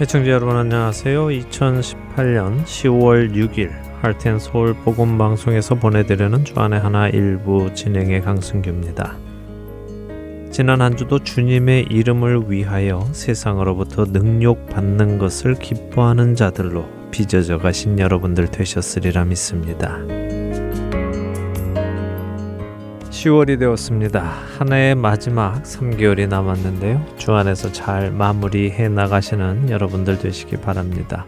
시청자 여러분 안녕하세요. 2018년 10월 6일 하트앤소울 복음방송에서 보내드리는 주안의 하나 일부 진행의 강승규입니다. 지난 한 주도 주님의 이름을 위하여 세상으로부터 능욕받는 것을 기뻐하는 자들로 빚어져 가신 여러분들 되셨으리라 믿습니다. 10월이 되었습니다. 한 해의 마지막 3개월이 남았는데요. 주 안에서 잘 마무리해 나가시는 여러분들 되시기 바랍니다.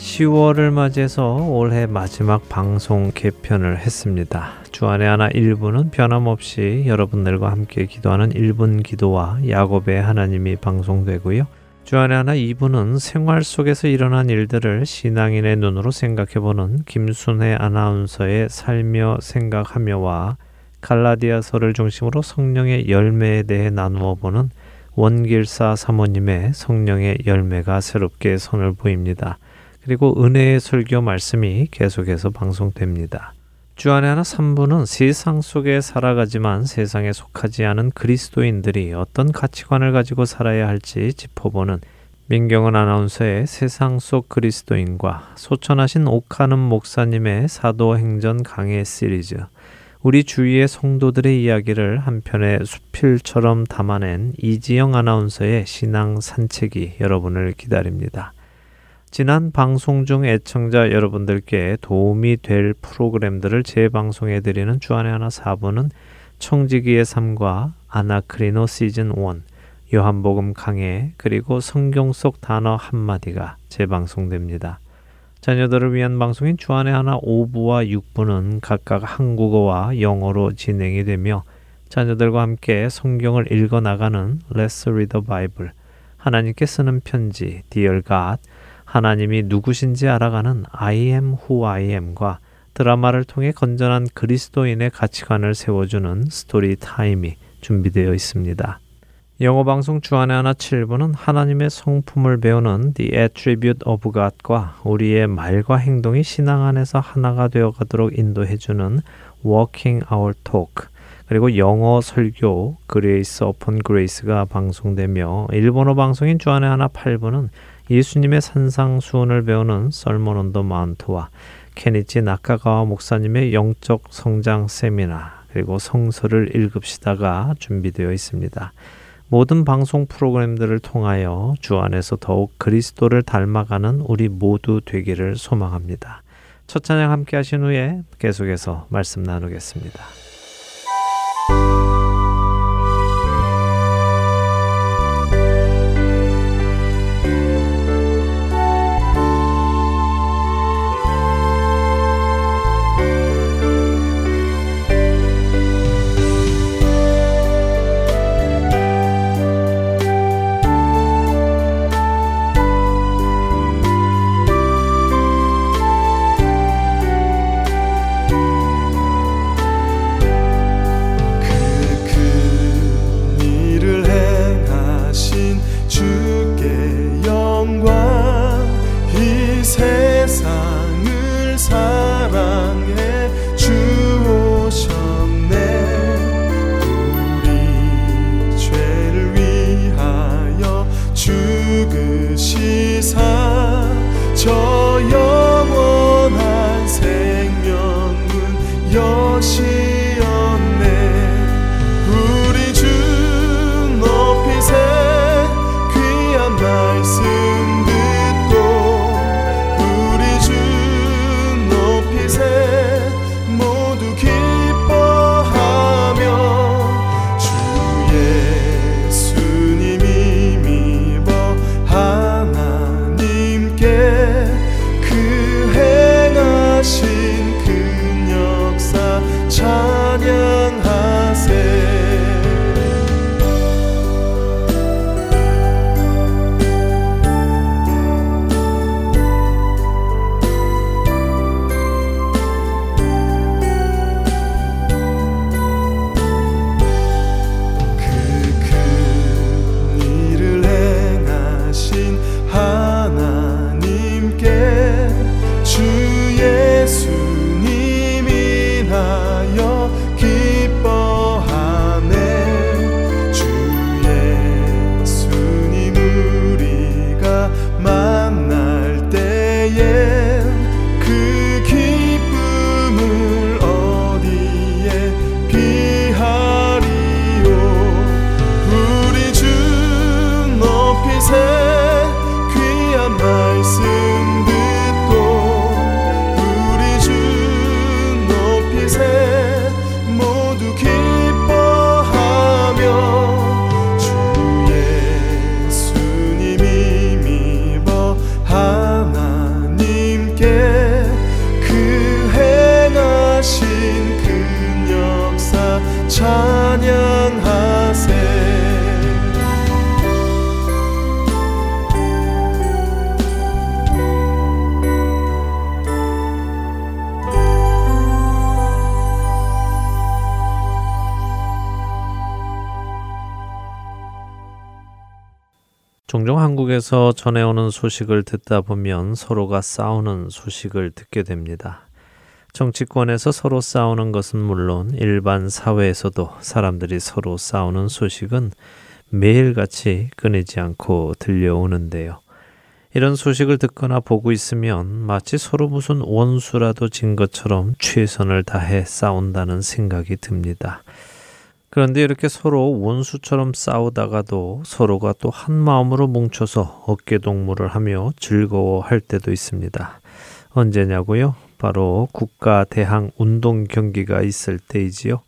10월을 맞이해서 올해 마지막 방송 개편을 했습니다. 주안의 하나 1부는 변함없이 여러분들과 함께 기도하는 1분 기도와 야곱의 하나님이 방송되고요. 주안의 하나 2부는 생활 속에서 일어난 일들을 신앙인의 눈으로 생각해보는 김순혜 아나운서의 살며 생각하며와 갈라디아서를 중심으로 성령의 열매에 대해 나누어 보는 원길사 사모님의 성령의 열매가 새롭게 선을 보입니다. 그리고 은혜의 설교 말씀이 계속해서 방송됩니다. 주안의 하나 3부는 세상 속에 살아가지만 세상에 속하지 않은 그리스도인들이 어떤 가치관을 가지고 살아야 할지 짚어보는 민경은 아나운서의 세상 속 그리스도인과 소천하신 옥하는 목사님의 사도행전 강해 시리즈, 우리 주위의 성도들의 이야기를 한 편의 수필처럼 담아낸 이지영 아나운서의 신앙 산책이 여러분을 기다립니다. 지난 방송 중 애청자 여러분들께 도움이 될 프로그램들을 재방송해드리는 주안의 하나 4부는 청지기의 삶과 아나크리노 시즌 1, 요한복음 강해, 그리고 성경 속 단어 한마디가 재방송됩니다. 자녀들을 위한 방송인 주안의 하나 5부와 6부는 각각 한국어와 영어로 진행이 되며, 자녀들과 함께 성경을 읽어나가는 Let's Read the Bible, 하나님께 쓰는 편지 Dear God, 하나님이 누구신지 알아가는 I am who I am과 드라마를 통해 건전한 그리스도인의 가치관을 세워주는 스토리 타임이 준비되어 있습니다. 영어방송 주안의 하나 7부는 하나님의 성품을 배우는 The Attribute of God과 우리의 말과 행동이 신앙 안에서 하나가 되어가도록 인도해주는 Walking Our Talk, 그리고 영어 설교 Grace Upon Grace가 방송되며, 일본어 방송인 주안의 하나 8부는 예수님의 산상수훈을 배우는 Sermon on the Mount와 켄이치 나카가와 목사님의 영적 성장 세미나, 그리고 성서를 읽읍시다가 준비되어 있습니다. 모든 방송 프로그램들을 통하여 주 안에서 더욱 그리스도를 닮아가는 우리 모두 되기를 소망합니다. 첫 찬양 함께 하신 후에 계속해서 말씀 나누겠습니다. 종종 한국에서 전해오는 소식을 듣다 보면 서로가 싸우는 소식을 듣게 됩니다. 정치권에서 서로 싸우는 것은 물론 일반 사회에서도 사람들이 서로 싸우는 소식은 매일같이 끊이지 않고 들려오는데요. 이런 소식을 듣거나 보고 있으면 마치 서로 무슨 원수라도 진 것처럼 최선을 다해 싸운다는 생각이 듭니다. 그런데 이렇게 서로 원수처럼 싸우다가도 서로가 또 한 마음으로 뭉쳐서 어깨동무를 하며 즐거워할 때도 있습니다. 언제냐고요? 바로 국가대항운동 경기가 있을 때이지요.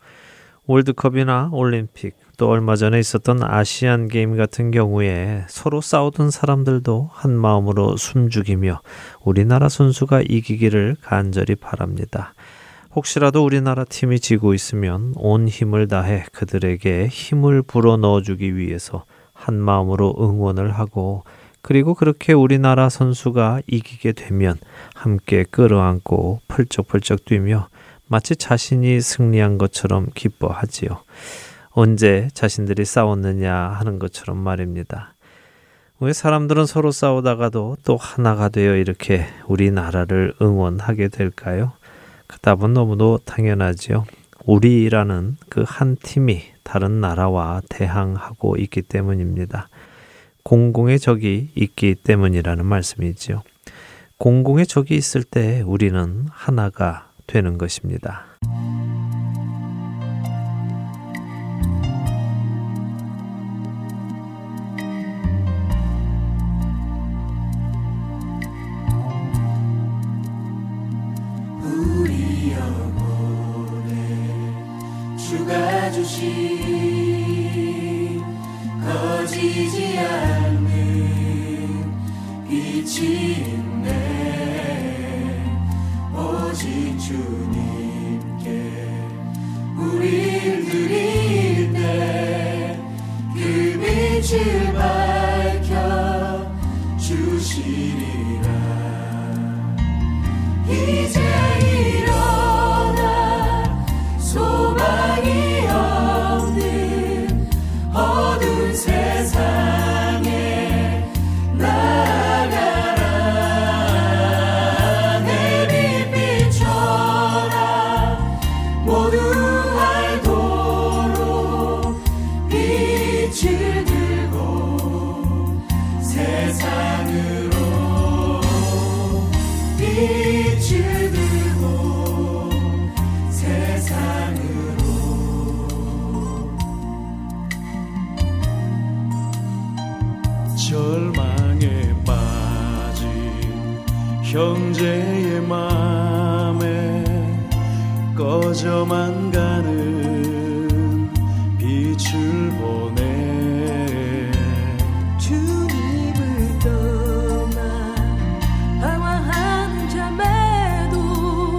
월드컵이나 올림픽, 또 얼마 전에 있었던 아시안게임 같은 경우에 서로 싸우던 사람들도 한 마음으로 숨죽이며 우리나라 선수가 이기기를 간절히 바랍니다. 혹시라도 우리나라 팀이 지고 있으면 온 힘을 다해 그들에게 힘을 불어넣어주기 위해서 한 마음으로 응원을 하고, 그리고 그렇게 우리나라 선수가 이기게 되면 함께 끌어안고 펄쩍펄쩍 뛰며 마치 자신이 승리한 것처럼 기뻐하지요. 언제 자신들이 싸웠느냐 하는 것처럼 말입니다. 왜 사람들은 서로 싸우다가도 또 하나가 되어 이렇게 우리나라를 응원하게 될까요? 그 답은 너무도 당연하지요. 우리라는 그 한 팀이 다른 나라와 대항하고 있기 때문입니다. 공공의 적이 있기 때문이라는 말씀이지요. 공공의 적이 있을 때 우리는 하나가 되는 것입니다. 주가 주신 거지지 않는 빛이 있네. 오직 주님께 우릴 드릴 때 그 빛을 밝혀 주시리라. 이제 일어나 소망이 없는 어두운 세상에 나아가라. 내 빛 비춰라. 모두 알도록 빛을 들고 세상으로 빛을 들고 세상으로. 절망에 빠진 형제의 맘에 꺼져만 가는 빛을 보내. 주님을 떠나 방황하는 자매도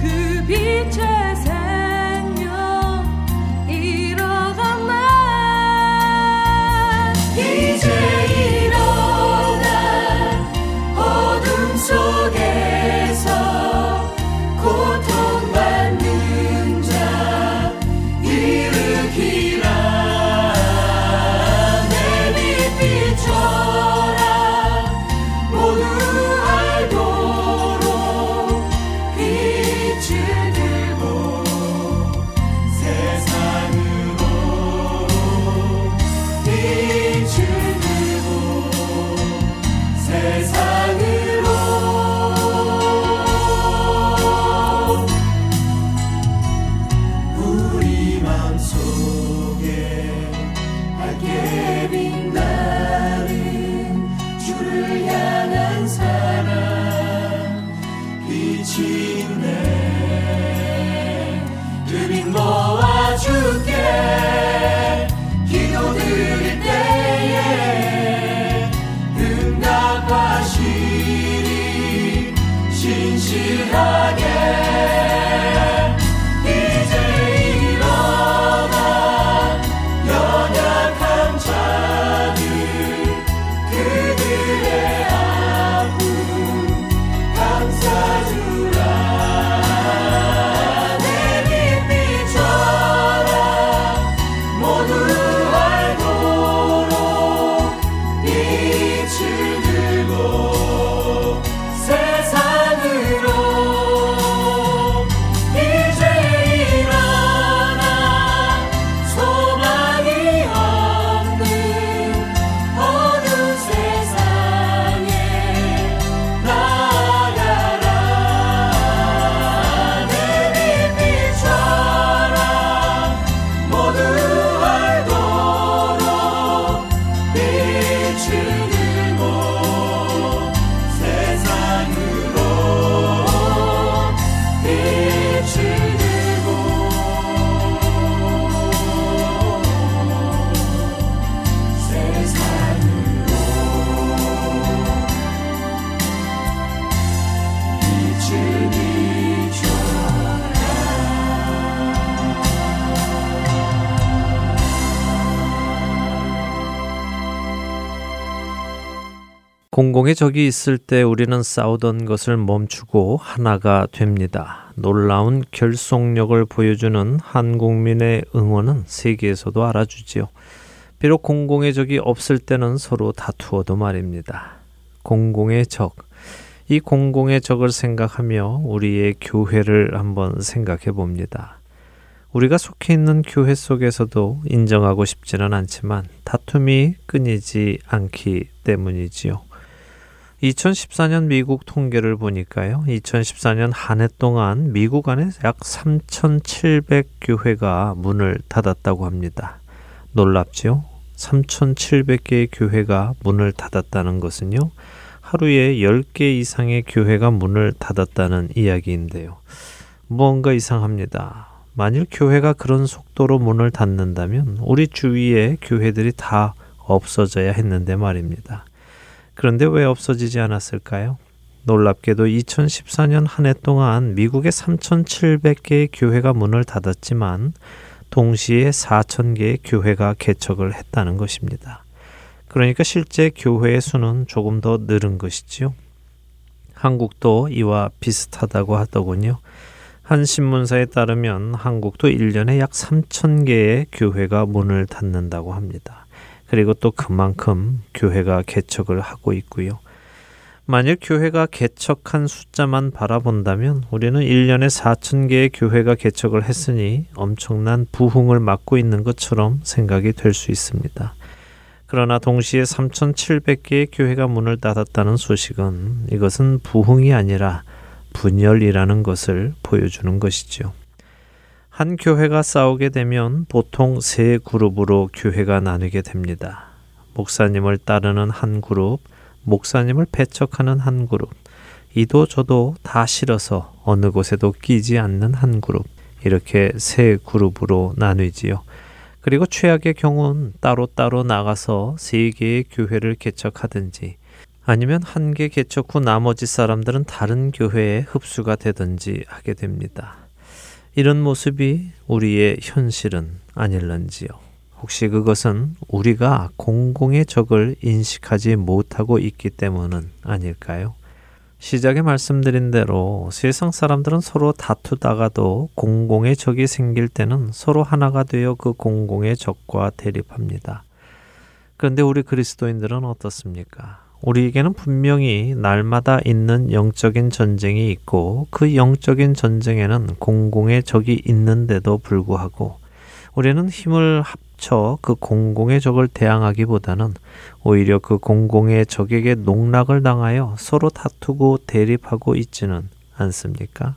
그 빛에 생명 잃어간다. 이제 속에서 고통받는 자 일으키라. 내 빛 비춰라. 모두 알도록 빛을 들고 세상으로 빛을 들고 세상으로. 공공의 적이 있을 때 우리는 싸우던 것을 멈추고 하나가 됩니다. 놀라운 결속력을 보여주는 한국민의 응원은 세계에서도 알아주지요. 비록 공공의 적이 없을 때는 서로 다투어도 말입니다. 공공의 적, 이 공공의 적을 생각하며 우리의 교회를 한번 생각해 봅니다. 우리가 속해 있는 교회 속에서도 인정하고 싶지는 않지만 다툼이 끊이지 않기 때문이지요. 2014년 미국 통계를 보니까요. 2014년 한 해 동안 미국 안에 약 3,700교회가 문을 닫았다고 합니다. 놀랍지요? 3,700개의 교회가 문을 닫았다는 것은요. 하루에 10개 이상의 교회가 문을 닫았다는 이야기인데요. 무언가 이상합니다. 만일 교회가 그런 속도로 문을 닫는다면 우리 주위의 교회들이 다 없어져야 했는데 말입니다. 그런데 왜 없어지지 않았을까요? 놀랍게도 2014년 한 해 동안 미국의 3,700개의 교회가 문을 닫았지만 동시에 4,000개의 교회가 개척을 했다는 것입니다. 그러니까 실제 교회의 수는 조금 더 늘은 것이지요. 한국도 이와 비슷하다고 하더군요. 한 신문사에 따르면 한국도 1년에 약 3,000개의 교회가 문을 닫는다고 합니다. 그리고 또 그만큼 교회가 개척을 하고 있고요. 만일 교회가 개척한 숫자만 바라본다면 우리는 1년에 4,000개의 교회가 개척을 했으니 엄청난 부흥을 맞고 있는 것처럼 생각이 될 수 있습니다. 그러나 동시에 3,700개의 교회가 문을 닫았다는 소식은 이것은 부흥이 아니라 분열이라는 것을 보여주는 것이죠. 한 교회가 싸우게 되면 보통 세 그룹으로 교회가 나뉘게 됩니다. 목사님을 따르는 한 그룹, 목사님을 배척하는 한 그룹, 이도 저도 다 싫어서 어느 곳에도 끼지 않는 한 그룹, 이렇게 세 그룹으로 나뉘지요. 그리고 최악의 경우는 따로따로 나가서 세 개의 교회를 개척하든지 아니면 한 개 개척 후 나머지 사람들은 다른 교회에 흡수가 되든지 하게 됩니다. 이런 모습이 우리의 현실은 아닐런지요. 혹시 그것은 우리가 공공의 적을 인식하지 못하고 있기 때문은 아닐까요? 시작에 말씀드린 대로 세상 사람들은 서로 다투다가도 공공의 적이 생길 때는 서로 하나가 되어 그 공공의 적과 대립합니다. 그런데 우리 그리스도인들은 어떻습니까? 우리에게는 분명히 날마다 있는 영적인 전쟁이 있고 그 영적인 전쟁에는 공공의 적이 있는데도 불구하고 우리는 힘을 합쳐 그 공공의 적을 대항하기보다는 오히려 그 공공의 적에게 농락을 당하여 서로 다투고 대립하고 있지는 않습니까?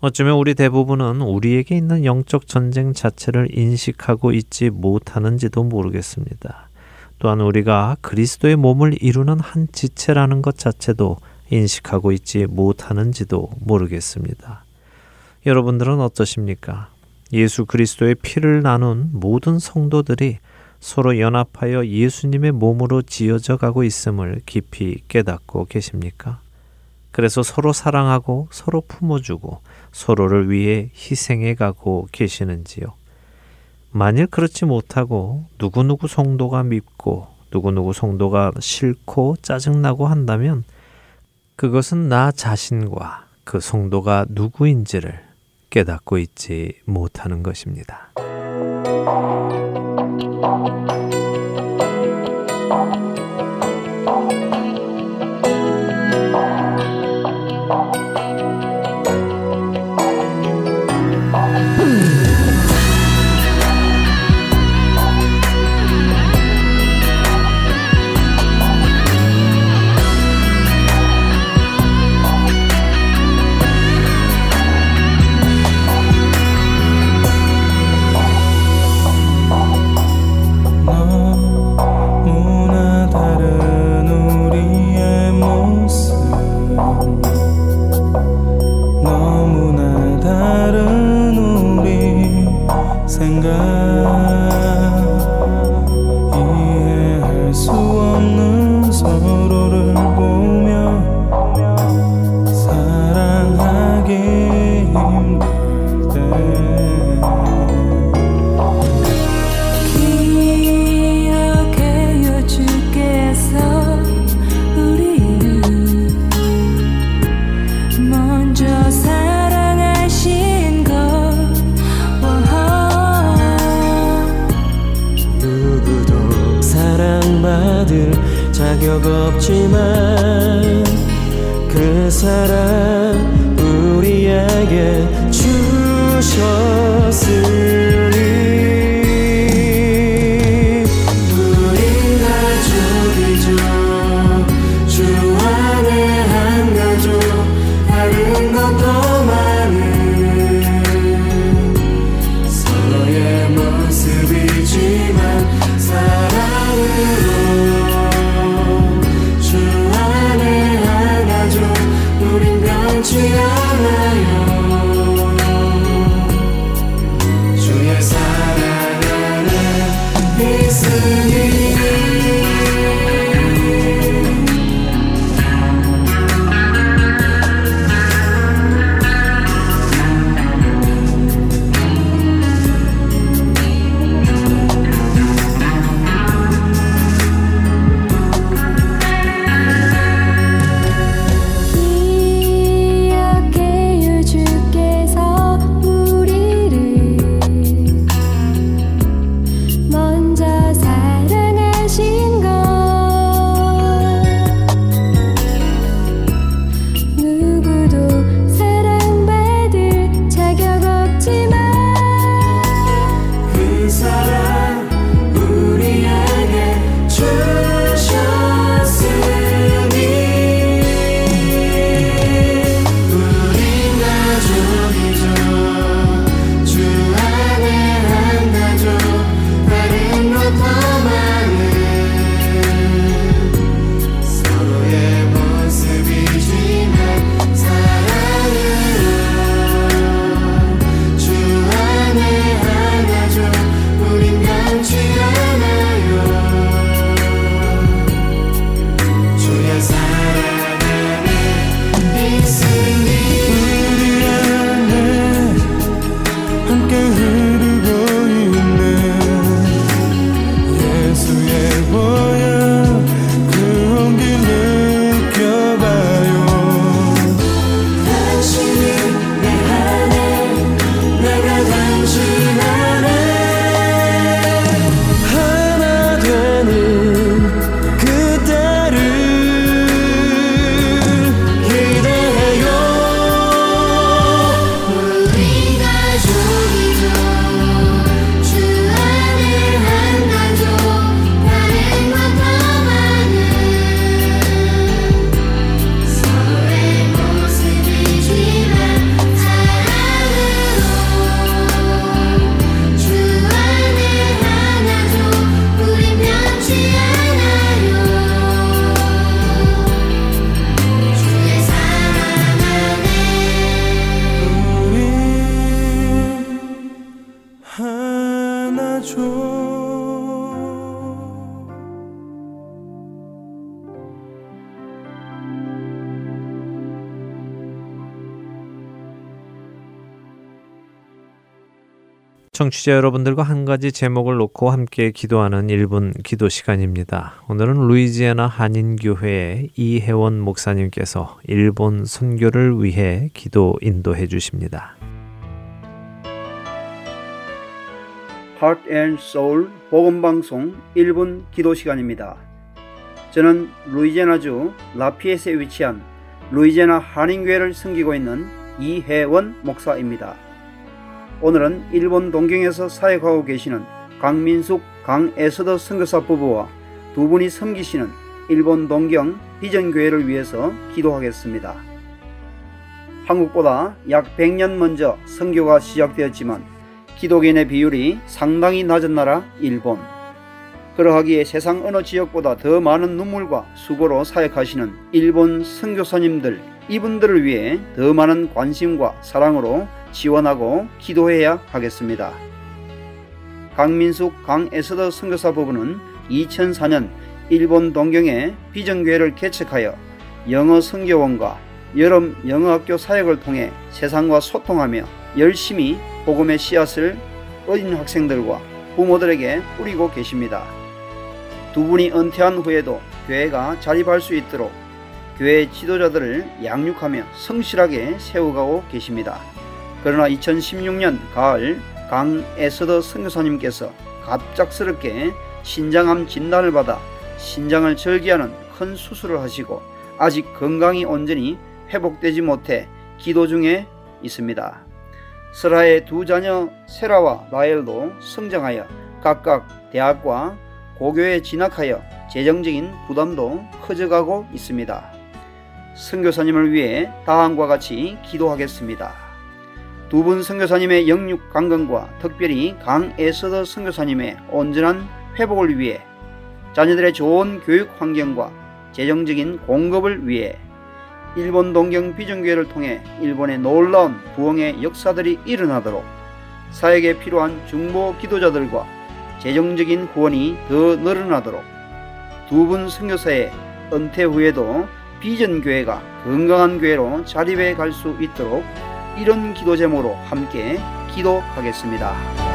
어쩌면 우리 대부분은 우리에게 있는 영적 전쟁 자체를 인식하고 있지 못하는지도 모르겠습니다. 또한 우리가 그리스도의 몸을 이루는 한 지체라는 것 자체도 인식하고 있지 못하는지도 모르겠습니다. 여러분들은 어떠십니까? 예수 그리스도의 피를 나눈 모든 성도들이 서로 연합하여 예수님의 몸으로 지어져 가고 있음을 깊이 깨닫고 계십니까? 그래서 서로 사랑하고 서로 품어주고 서로를 위해 희생해 가고 계시는지요? 만일 그렇지 못하고 누구누구 성도가 밉고 누구누구 성도가 싫고 짜증나고 한다면 그것은 나 자신과 그 성도가 누구인지를 깨닫고 있지 못하는 것입니다. 하지만 그 사랑 우리에게 주셨으니 청취자 여러분들과 한 가지 제목을 놓고 함께 기도하는 1분 기도 시간입니다. 오늘은 루이지애나 한인교회의 이해원 목사님께서 일본 선교를 위해 기도 인도해 주십니다. 하트앤소울 복음방송 1분 기도 시간입니다. 저는 루이지애나주 라피엣에 위치한 루이지애나 한인교회를 섬기고 있는 이해원 목사입니다. 오늘은 일본 동경에서 사역하고 계시는 강민숙, 강에스더 선교사 부부와 두 분이 섬기시는 일본 동경 비전교회를 위해서 기도하겠습니다. 한국보다 약 100년 먼저 선교가 시작되었지만 기독인의 비율이 상당히 낮은 나라 일본. 그러하기에 세상 어느 지역보다 더 많은 눈물과 수고로 사역하시는 일본 선교사님들, 이분들을 위해 더 많은 관심과 사랑으로 지원하고 기도해야 하겠습니다. 강민숙, 강에스더 선교사 부부는 2004년 일본 동경에 비전교회를 개척하여 영어 선교원과 여름 영어학교 사역을 통해 세상과 소통하며 열심히 복음의 씨앗을 어린 학생들과 부모들에게 뿌리고 계십니다. 두 분이 은퇴한 후에도 교회가 자립할 수 있도록 교회 지도자들을 양육하며 성실하게 세워가고 계십니다. 그러나 2016년 가을 강에스더 선교사님께서 갑작스럽게 신장암 진단을 받아 신장을 절개하는 큰 수술을 하시고 아직 건강이 온전히 회복되지 못해 기도 중에 있습니다. 세라의 두 자녀 세라와 라엘도 성장하여 각각 대학과 고교에 진학하여 재정적인 부담도 커져가고 있습니다. 선교사님을 위해 다음과 같이 기도하겠습니다. 두 분 선교사님의 영육 강건과 특별히 강에스더 선교사님의 온전한 회복을 위해, 자녀들의 좋은 교육 환경과 재정적인 공급을 위해 일본 동경 비전교회를 통해 일본의 놀라운 부흥의 역사들이 일어나도록 사역에 필요한 중보 기도자들과 재정적인 후원이 더 늘어나도록, 두 분 선교사의 은퇴 후에도 비전교회가 건강한 교회로 자립해 갈 수 있도록 이런 기도 제목으로 함께 기도하겠습니다.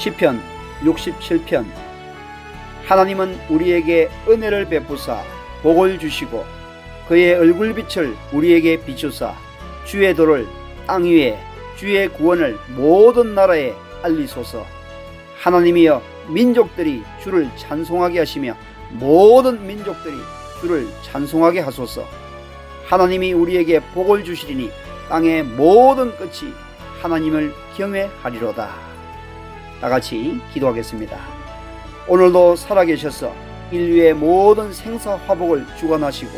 시편 67편. 하나님은 우리에게 은혜를 베푸사 복을 주시고 그의 얼굴빛을 우리에게 비추사 주의 도를 땅 위에 주의 구원을 모든 나라에 알리소서. 하나님이여, 민족들이 주를 찬송하게 하시며 모든 민족들이 주를 찬송하게 하소서. 하나님이 우리에게 복을 주시리니 땅의 모든 끝이 하나님을 경외하리로다. 다같이 기도하겠습니다. 오늘도 살아계셔서 인류의 모든 생사 화복을 주관하시고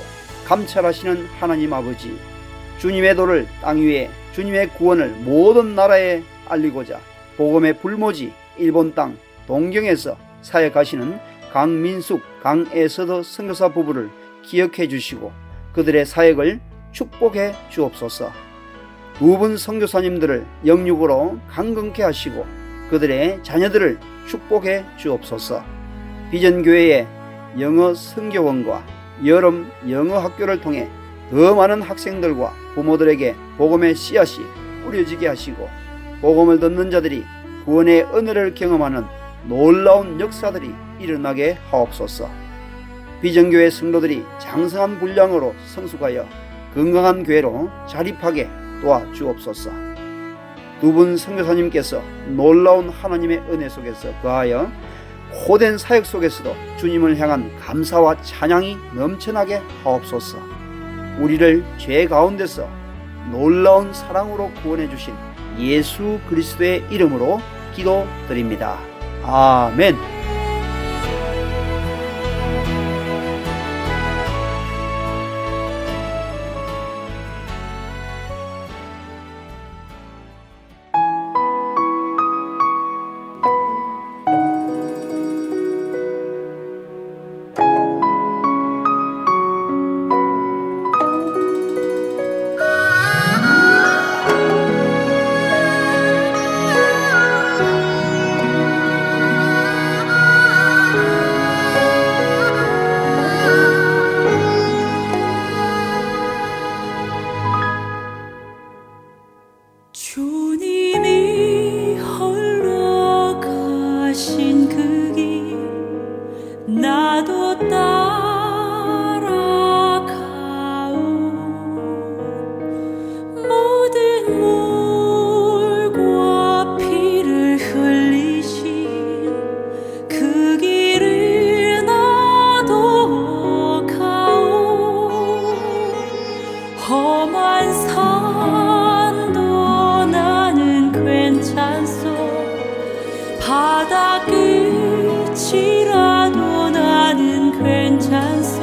감찰하시는 하나님 아버지, 주님의 도를 땅 위에 주님의 구원을 모든 나라에 알리고자 복음의 불모지 일본 땅 동경에서 사역하시는 강민숙, 강에스더 선교사 부부를 기억해 주시고 그들의 사역을 축복해 주옵소서. 두 분 선교사님들을 영육으로 강건케 하시고 그들의 자녀들을 축복해 주옵소서. 비전교회의 영어 선교원과 여름 영어 학교를 통해 더 많은 학생들과 부모들에게 복음의 씨앗이 뿌려지게 하시고 복음을 듣는 자들이 구원의 은혜를 경험하는 놀라운 역사들이 일어나게 하옵소서. 비전교회 성도들이 장성한 분량으로 성숙하여 건강한 교회로 자립하게 도와주옵소서. 두 분 선교사님께서 놀라운 하나님의 은혜 속에서 거하여 고된 사역 속에서도 주님을 향한 감사와 찬양이 넘쳐나게 하옵소서. 우리를 죄 가운데서 놀라운 사랑으로 구원해 주신 예수 그리스도의 이름으로 기도드립니다. 아멘. 바다 끝이라도 나는 괜찮소.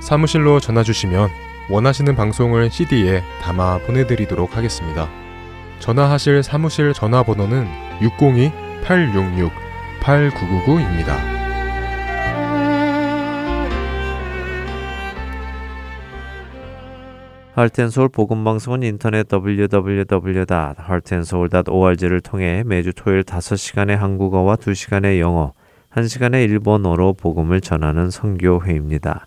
사무실로 전화주시면 원하시는 방송을 CD에 담아 보내드리도록 하겠습니다. 전화하실 사무실 전화번호는 602-866-8999입니다. 하트앤소울 복음방송은 인터넷 www.heartandseoul.org를 통해 매주 토요일 5시간의 한국어와 2시간의 영어, 1시간의 일본어로 복음을 전하는 선교회입니다.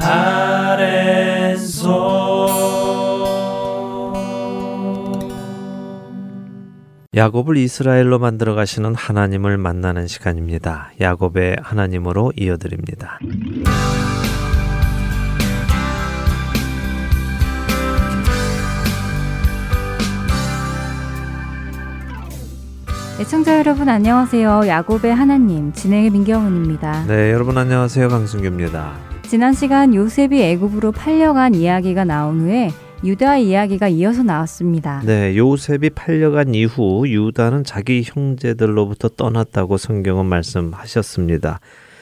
하트앤소울. 야곱을 이스라엘로 만들어 가시는 하나님을 만나는 시간입니다. 야곱의 하나님으로 이어드립니다. 애청자 여러분 안녕하세요. 야곱의 하나님 진행의 민경은입니다. 네, 여러분 안녕하세요. 강승규입니다. 지난 시간 요셉이 애굽으로 팔려간 이야기가 나온 후에 유다 이야기가 이어서 나왔습니다. 네, 요셉이 팔려간 이후 유다는 자기 형제들로부터 떠났다고 성경은 말씀하셨습니다.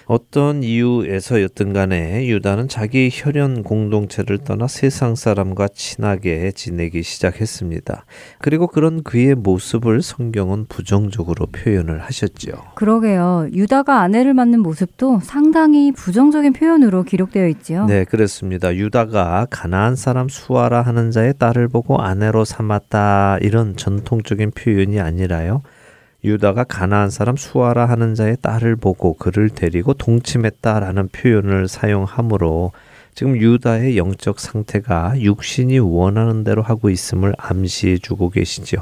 어떤 이유에서였든 간에 유다는 자기 혈연 공동체를 떠나 세상 사람과 친하게 지내기 시작했습니다. 그리고 그런 그의 모습을 성경은 부정적으로 표현을 하셨죠. 그러게요. 유다가 아내를 맞는 모습도 상당히 부정적인 표현으로 기록되어 있지요. 네, 그렇습니다. 유다가 가나안 사람 수아라 하는 자의 딸을 보고 아내로 삼았다, 이런 전통적인 표현이 아니라요. 유다가 가나안 사람 수아라 하는 자의 딸을 보고 그를 데리고 동침했다라는 표현을 사용하므로 지금 유다의 영적 상태가 육신이 원하는 대로 하고 있음을 암시해 주고 계시죠.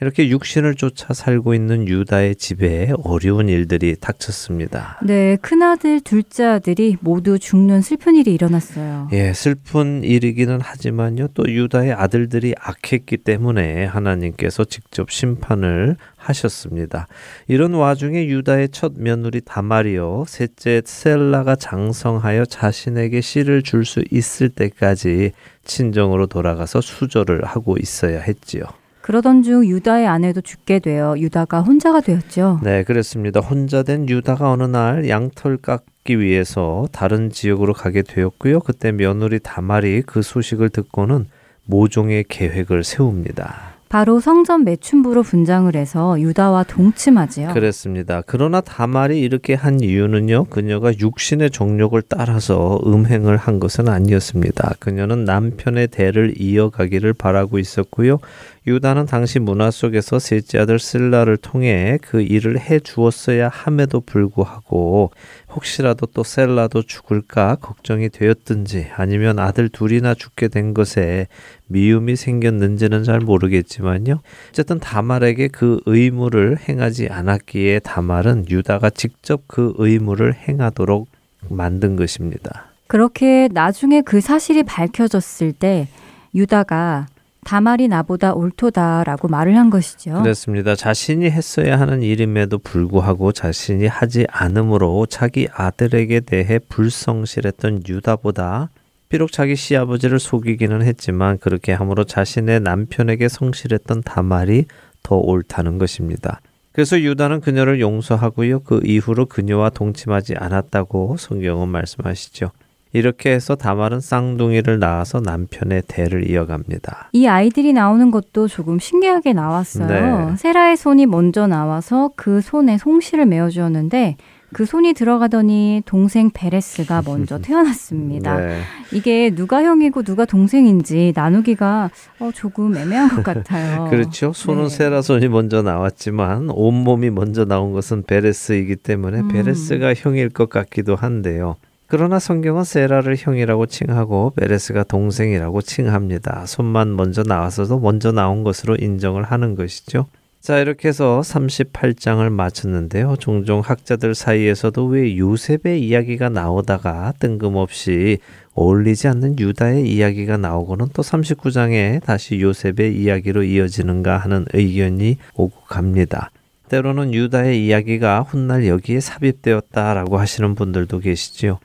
이렇게 육신을 쫓아 살고 있는 유다의 집에 어려운 일들이 닥쳤습니다. 네, 큰아들, 둘째 아들이 모두 죽는 슬픈 일이 일어났어요. 예, 슬픈 일이기는 하지만요. 또 유다의 아들들이 악했기 때문에 하나님께서 직접 심판을 하셨습니다. 이런 와중에 유다의 첫 며느리 다말이요, 셋째 셀라가 장성하여 자신에게 씨를 줄 수 있을 때까지 친정으로 돌아가서 수절을 하고 있어야 했지요. 그러던 중 유다의 아내도 죽게 되어 유다가 혼자가 되었죠. 네, 그렇습니다. 혼자 된 유다가 어느 날 양털 깎기 위해서 다른 지역으로 가게 되었고요. 그때 며느리 다말이 그 소식을 듣고는 모종의 계획을 세웁니다. 바로 성전 매춘부로 분장을 해서 유다와 동침하지요. 그렇습니다. 그러나 다말이 이렇게 한 이유는요, 그녀가 육신의 정욕을 따라서 음행을 한 것은 아니었습니다. 그녀는 남편의 대를 이어가기를 바라고 있었고요. 유다는 당시 문화 속에서 셋째 아들 실라를 통해 그 일을 해주었어야 함에도 불구하고 혹시라도 또 셀라도 죽을까 걱정이 되었든지 아니면 아들 둘이나 죽게 된 것에 미움이 생겼는지는 잘 모르겠지만요. 어쨌든 다말에게 그 의무를 행하지 않았기에 다말은 유다가 직접 그 의무를 행하도록 만든 것입니다. 그렇게 나중에 그 사실이 밝혀졌을 때 유다가 다말이 나보다 옳도다라고 말을 한 것이죠. 그렇습니다. 자신이 했어야 하는 일임에도 불구하고 자신이 하지 않으므로 자기 아들에게 대해 불성실했던 유다보다 비록 자기 시아버지를 속이기는 했지만 그렇게 함으로 자신의 남편에게 성실했던 다말이 더 옳다는 것입니다. 그래서 유다는 그녀를 용서하고요. 그 이후로 그녀와 동침하지 않았다고 성경은 말씀하시죠. 이렇게 해서 다말은 쌍둥이를 낳아서 남편의 대를 이어갑니다. 이 아이들이 나오는 것도 조금 신기하게 나왔어요. 네. 세라의 손이 먼저 나와서 그 손에 송시를 메어주었는데 그 손이 들어가더니 동생 베레스가 먼저 태어났습니다. 네. 이게 누가 형이고 누가 동생인지 나누기가 조금 애매한 것 같아요. 그렇죠. 손은 네. 세라 손이 먼저 나왔지만 온몸이 먼저 나온 것은 베레스이기 때문에 베레스가 형일 것 같기도 한데요. 그러나 성경은 세라를 형이라고 칭하고 베레스가 동생이라고 칭합니다. 손만 먼저 나와서도 먼저 나온 것으로 인정을 하는 것이죠. 자, 이렇게 해서 38장을 마쳤는데요. 종종 학자들 사이에서도 왜 요셉의 이야기가 나오다가 뜬금없이 어울리지 않는 유다의 이야기가 나오고는 또 39장에 다시 요셉의 이야기로 이어지는가 하는 의견이 오고 갑니다. 때로는 유다의 이야기가 훗날 여기에 삽입되었다라고 하시는 분들도 계시지요.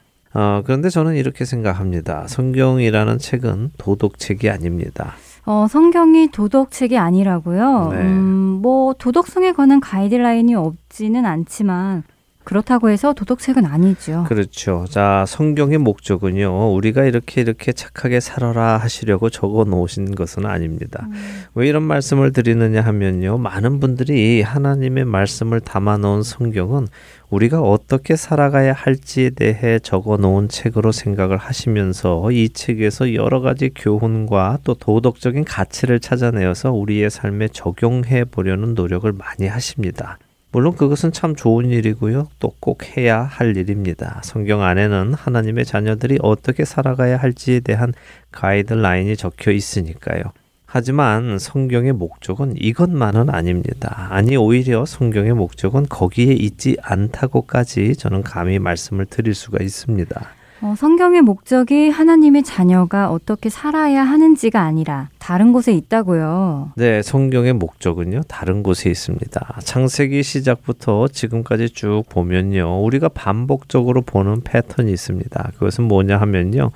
그런데 저는 이렇게 생각합니다. 성경이라는 책은 도덕책이 아닙니다. 성경이 도덕책이 아니라고요? 네. 뭐 도덕성에 관한 가이드라인이 없지는 않지만 그렇다고 해서 도덕책은 아니죠. 그렇죠. 자, 성경의 목적은요. 우리가 이렇게 착하게 살아라 하시려고 적어 놓으신 것은 아닙니다. 왜 이런 말씀을 드리느냐 하면요. 많은 분들이 하나님의 말씀을 담아 놓은 성경은 우리가 어떻게 살아가야 할지에 대해 적어 놓은 책으로 생각을 하시면서 이 책에서 여러 가지 교훈과 또 도덕적인 가치를 찾아내어서 우리의 삶에 적용해 보려는 노력을 많이 하십니다. 물론 그것은 참 좋은 일이고요. 또 꼭 해야 할 일입니다. 성경 안에는 하나님의 자녀들이 어떻게 살아가야 할지에 대한 가이드라인이 적혀 있으니까요. 하지만 성경의 목적은 이것만은 아닙니다. 아니, 오히려 성경의 목적은 거기에 있지 않다고까지 저는 감히 말씀을 드릴 수가 있습니다. 성경의 목적이 하나님의 자녀가 어떻게 살아야 하는지가 아니라 다른 곳에 있다고요. 네, 성경의 목적은요. 다른 곳에 있습니다. 창세기 시작부터 지금까지 쭉 보면요. 우리가 반복적으로 보는 패턴이 있습니다. 그것은 뭐냐 하면요.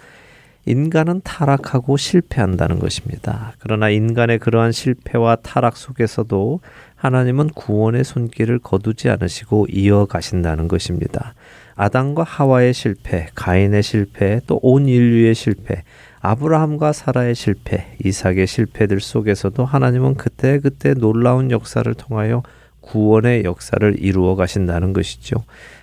인간은 타락하고 실패한다는 것입니다. 그러나 인간의 그러한 실패와 타락 속에서도 하나님은 구원의 손길을 거두지 않으시고 이어가신다는 것입니다. 아담과 하와의 실패, 가인의 실패, 또 온 인류의 실패, 아브라함과 사라의 실패, 이삭의 실패들 속에서도 하나님은 그때그때 놀라운 역사를 통하여 구원의 역사를 이루어 가신다는 것이죠.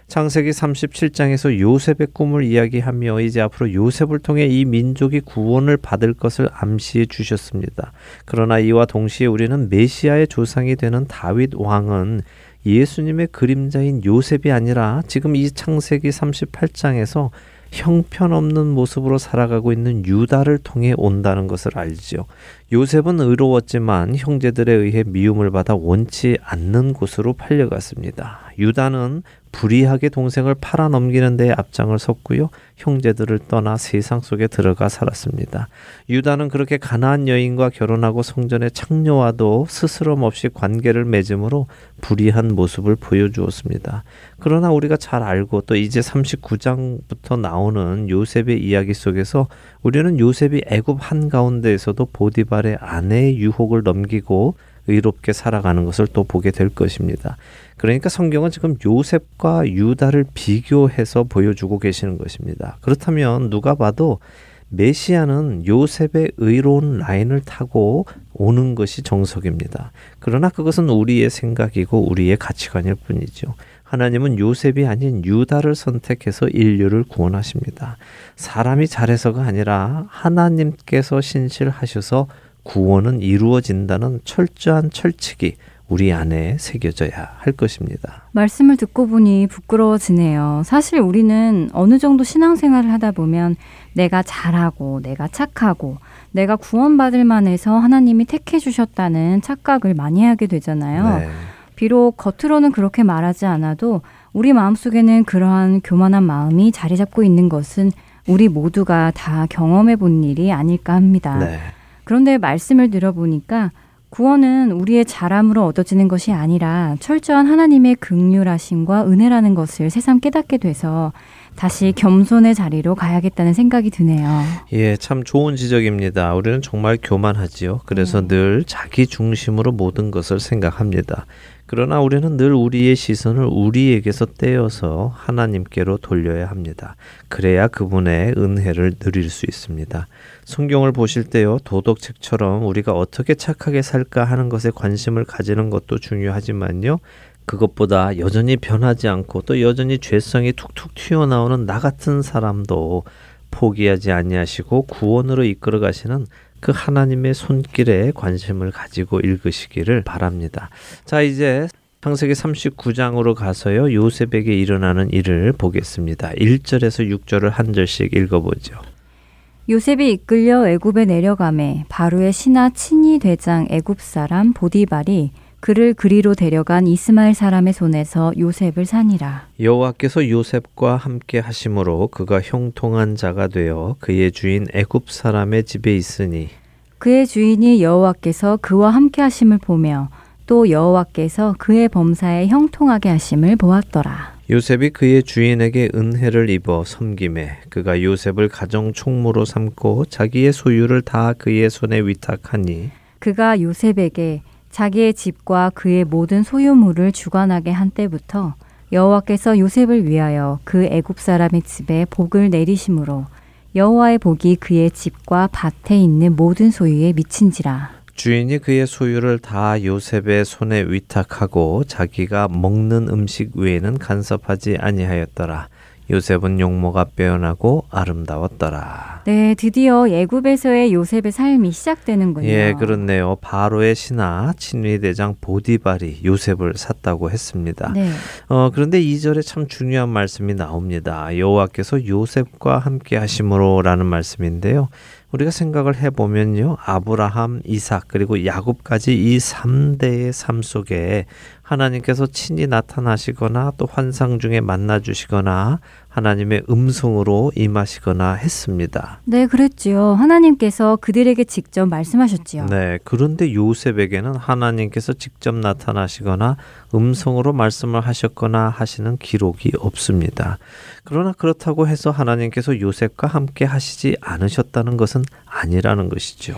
창세기 37장에서 요셉의 꿈을 이야기하며 이제 앞으로 요셉을 통해 이 민족이 구원을 받을 것을 암시해 주셨습니다. 그러나 이와 동시에 우리는 메시아의 조상이 되는 다윗 왕은 예수님의 그림자인 요셉이 아니라 지금 이 창세기 38장에서 형편없는 모습으로 살아가고 있는 유다를 통해 온다는 것을 알지요. 요셉은 의로웠지만 형제들에 의해 미움을 받아 원치 않는 곳으로 팔려갔습니다. 유다는 불의하게 동생을 팔아넘기는 데에 앞장을 섰고요. 형제들을 떠나 세상 속에 들어가 살았습니다. 유다는 그렇게 가나안 여인과 결혼하고 성전의 창녀와도 스스럼 없이 관계를 맺음으로 불의한 모습을 보여주었습니다. 그러나 우리가 잘 알고 또 이제 39장부터 나오는 요셉의 이야기 속에서 우리는 요셉이 애굽 한가운데에서도 보디발의 아내의 유혹을 넘기고 의롭게 살아가는 것을 또 보게 될 것입니다. 그러니까 성경은 지금 요셉과 유다를 비교해서 보여주고 계시는 것입니다. 그렇다면 누가 봐도 메시아는 요셉의 의로운 라인을 타고 오는 것이 정석입니다. 그러나 그것은 우리의 생각이고 우리의 가치관일 뿐이죠. 하나님은 요셉이 아닌 유다를 선택해서 인류를 구원하십니다. 사람이 잘해서가 아니라 하나님께서 신실하셔서 구원은 이루어진다는 철저한 철칙이 우리 안에 새겨져야 할 것입니다. 말씀을 듣고 보니 부끄러워지네요. 사실 우리는 어느 정도 신앙생활을 하다 보면 내가 잘하고 내가 착하고 내가 구원받을 만해서 하나님이 택해 주셨다는 착각을 많이 하게 되잖아요. 네. 비록 겉으로는 그렇게 말하지 않아도 우리 마음속에는 그러한 교만한 마음이 자리 잡고 있는 것은 우리 모두가 다 경험해 본 일이 아닐까 합니다. 네. 그런데 말씀을 들어보니까 구원은 우리의 잘함으로 얻어지는 것이 아니라 철저한 하나님의 긍휼하심과 은혜라는 것을 새삼 깨닫게 돼서 다시 겸손의 자리로 가야겠다는 생각이 드네요. 예, 참 좋은 지적입니다. 우리는 정말 교만하지요. 그래서 늘 자기 중심으로 모든 것을 생각합니다. 그러나 우리는 늘 우리의 시선을 우리에게서 떼어서 하나님께로 돌려야 합니다. 그래야 그분의 은혜를 누릴 수 있습니다. 성경을 보실 때요, 도덕책처럼 우리가 어떻게 착하게 살까 하는 것에 관심을 가지는 것도 중요하지만요, 그것보다 여전히 변하지 않고 또 여전히 죄성이 툭툭 튀어나오는 나 같은 사람도 포기하지 아니하시고 구원으로 이끌어 가시는 그 하나님의 손길에 관심을 가지고 읽으시기를 바랍니다. 자, 이제 창세기 39장으로 가서요. 요셉에게 일어나는 일을 보겠습니다. 1절에서 6절을 한 절씩 읽어보죠. 요셉이 이끌려 애굽에 내려가매 바로의 신하 친이 대장 애굽 사람 보디발이 그를 그리로 데려간 이스마엘 사람의 손에서 요셉을 사니라. 여호와께서 요셉과 함께 하심으로 그가 형통한 자가 되어 그의 주인 애굽 사람의 집에 있으니 그의 주인이 여호와께서 그와 함께 하심을 보며 또 여호와께서 그의 범사에 형통하게 하심을 보았더라. 요셉이 그의 주인에게 은혜를 입어 섬김에 그가 요셉을 가정 총무로 삼고 자기의 소유를 다 그의 손에 위탁하니 그가 요셉에게 자기의 집과 그의 모든 소유물을 주관하게 한 때부터 여호와께서 요셉을 위하여 그 애굽 사람의 집에 복을 내리심으로 여호와의 복이 그의 집과 밭에 있는 모든 소유에 미친지라. 주인이 그의 소유를 다 요셉의 손에 위탁하고 자기가 먹는 음식 외에는 간섭하지 아니하였더라. 요셉은 용모가 빼어나고 아름다웠더라. 네, 드디어 애굽에서의 요셉의 삶이 시작되는군요. 예, 그렇네요. 바로의 신하 친위대장 보디발이 요셉을 샀다고 했습니다. 네. 그런데 2절에 참 중요한 말씀이 나옵니다. 여호와께서 요셉과 함께 하심으로 라는 말씀인데요. 우리가 생각을 해보면요. 아브라함, 이삭 그리고 야곱까지 이 3대의 삶 속에 하나님께서 친히 나타나시거나 또 환상 중에 만나주시거나 하나님의 음성으로 임하시거나 했습니다. 네, 그랬지요. 하나님께서 그들에게 직접 말씀하셨지요. 네, 그런데 요셉에게는 하나님께서 직접 나타나시거나 음성으로 말씀을 하셨거나 하시는 기록이 없습니다. 그러나 그렇다고 해서 하나님께서 요셉과 함께 하시지 않으셨다는 것은 아니라는 것이죠.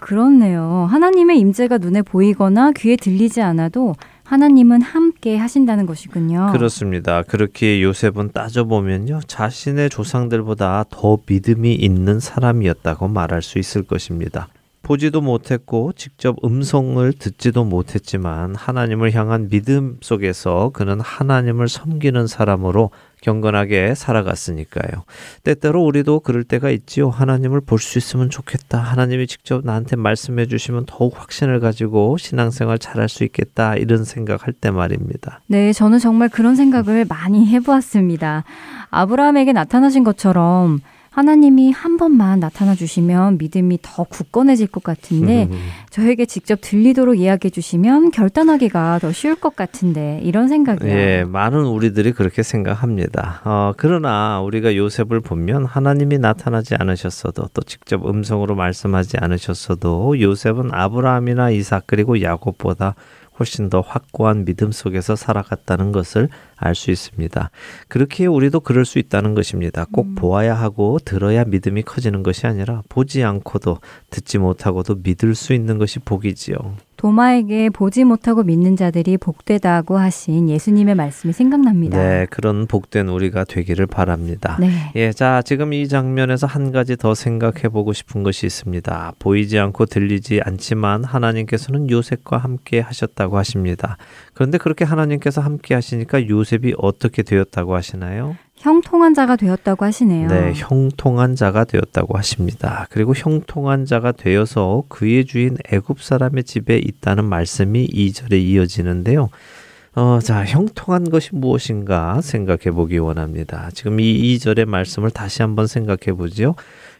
그렇네요. 하나님의 임재가 눈에 보이거나 귀에 들리지 않아도 하나님은 함께 하신다는 것이군요. 그렇습니다. 그렇게 요셉은 따져보면요. 자신의 조상들보다 더 믿음이 있는 사람이었다고 말할 수 있을 것입니다. 보지도 못했고 직접 음성을 듣지도 못했지만 하나님을 향한 믿음 속에서 그는 하나님을 섬기는 사람으로 경건하게 살아갔으니까요. 때때로 우리도 그럴 때가 있지요. 하나님을 볼 수 있으면 좋겠다. 하나님이 직접 나한테 말씀해 주시면 더욱 확신을 가지고 신앙생활 잘할 수 있겠다. 이런 생각할 때 말입니다. 네, 저는 정말 그런 생각을 많이 해보았습니다. 아브라함에게 나타나신 것처럼 하나님이 한 번만 나타나 주시면 믿음이 더 굳건해질 것 같은데 저에게 직접 들리도록 이야기해 주시면 결단하기가 더 쉬울 것 같은데 이런 생각이에요. 예, 많은 우리들이 그렇게 생각합니다. 그러나 우리가 요셉을 보면 하나님이 나타나지 않으셨어도 또 직접 음성으로 말씀하지 않으셨어도 요셉은 아브라함이나 이삭 그리고 야곱보다 훨씬 더 확고한 믿음 속에서 살아갔다는 것을 알 수 있습니다. 그렇기에 우리도 그럴 수 있다는 것입니다. 꼭 보아야 하고 들어야 믿음이 커지는 것이 아니라 보지 않고도 듣지 못하고도 믿을 수 있는 것이 복이지요. 도마에게 보지 못하고 믿는 자들이 복되다고 하신 예수님의 말씀이 생각납니다. 네, 그런 복된 우리가 되기를 바랍니다. 네. 예, 자, 지금 이 장면에서 한 가지 더 생각해보고 싶은 것이 있습니다. 보이지 않고 들리지 않지만 하나님께서는 요셉과 함께 하셨다고 하십니다. 그런데 그렇게 하나님께서 함께 하시니까 요셉이 어떻게 되었다고 하시나요? 형통한 자가 되었다고 하시네요. 네, 형통한 자가 되었다고 하십니다. 그리고 형통한 자가 되어서 그의 주인 애굽 사람의 집에 있다는 말씀이 2절에 이어지는데요. 자, 형통한 것이 무엇인가 생각해 보기 원합니다. 지금 이 2절의 말씀을 다시 한번 생각해 보지요.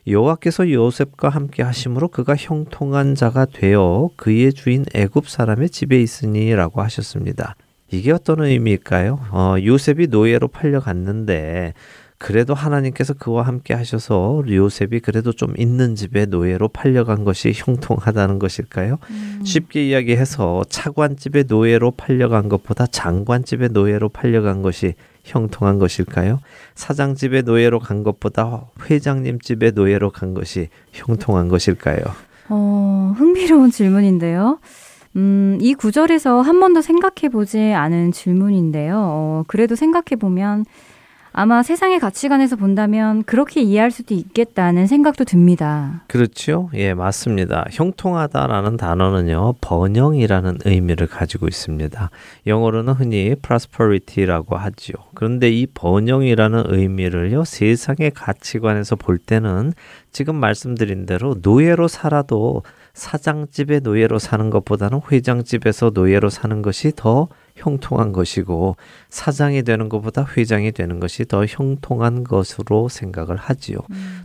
여호와께서 요셉과 함께 하심으로 그가 형통한 자가 되어 그의 주인 애굽 사람의 집에 있으니라고 하셨습니다. 이게 어떤 의미일까요? 요셉이 노예로 팔려갔는데 그래도 하나님께서 그와 함께 하셔서 요셉이 그래도 좀 있는 집에 노예로 팔려간 것이 형통하다는 것일까요? 쉽게 이야기해서 차관집의 노예로 팔려간 것보다 장관집의 노예로 팔려간 것이 형통한 것일까요? 사장집의 노예로 간 것보다 회장님집의 노예로 간 것이 형통한 것일까요? 흥미로운 질문인데요. 이 구절에서 한 번도 생각해보지 않은 질문인데요. 그래도 생각해보면 아마 세상의 가치관에서 본다면 그렇게 이해할 수도 있겠다는 생각도 듭니다. 그렇죠? 예, 맞습니다. 형통하다라는 단어는요, 번영이라는 의미를 가지고 있습니다. 영어로는 흔히 prosperity라고 하지요. 그런데 이 번영이라는 의미를요, 세상의 가치관에서 볼 때는 지금 말씀드린 대로 노예로 살아도 사장집의 노예로 사는 것보다는 회장집에서 노예로 사는 것이 더 형통한 것이고, 사장이 되는 것보다 회장이 되는 것이 더 형통한 것으로 생각을 하지요.